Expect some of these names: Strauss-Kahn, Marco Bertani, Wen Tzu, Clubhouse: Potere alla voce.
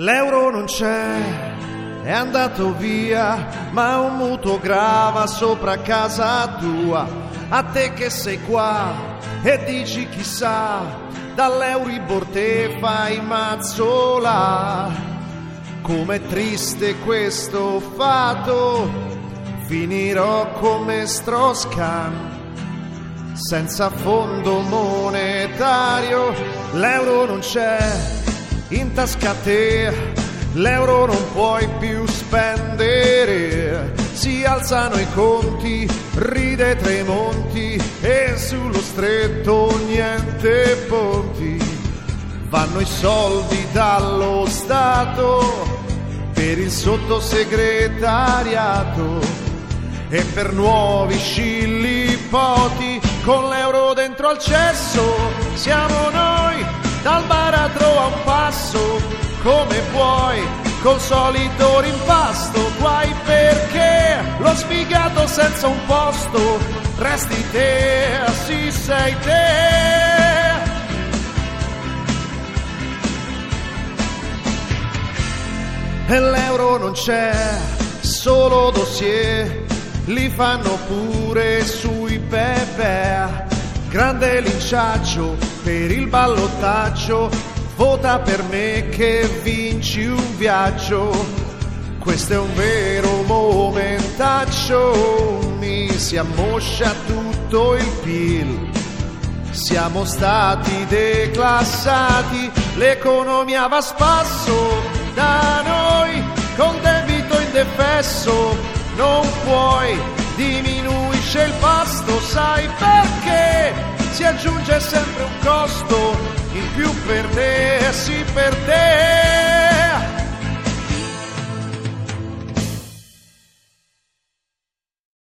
L'euro non c'è, è andato via, ma un mutuo grava sopra casa tua. A te che sei qua e dici chissà, dall'Euribor te fai mazzola. Com'è triste questo fatto, finirò come Strauss-Kahn, senza fondo monetario. L'euro non c'è, in tasca a te, l'euro non puoi più spendere. Si alzano i conti, ride Tremonti, e sullo stretto niente ponti. Vanno i soldi dallo Stato per il sottosegretariato e per nuovi scillipoti. Con l'euro dentro al cesso siamo noi, dal baratro a un passo, come puoi, col solito rimpasto. Guai perché lo sfigato senza un posto resti te, sì sei te. E l'euro non c'è, solo dossier, li fanno pure sui bebè. Grande linciaccio per il ballottaggio, vota per me che vinci un viaggio. Questo è un vero momentaccio, mi si ammoscia tutto il PIL. Siamo stati declassati, l'economia va a spasso da noi, con debito indefesso non puoi, diminuisce il pasto, sai perché? Si aggiunge sempre un costo in più per te, sì per te.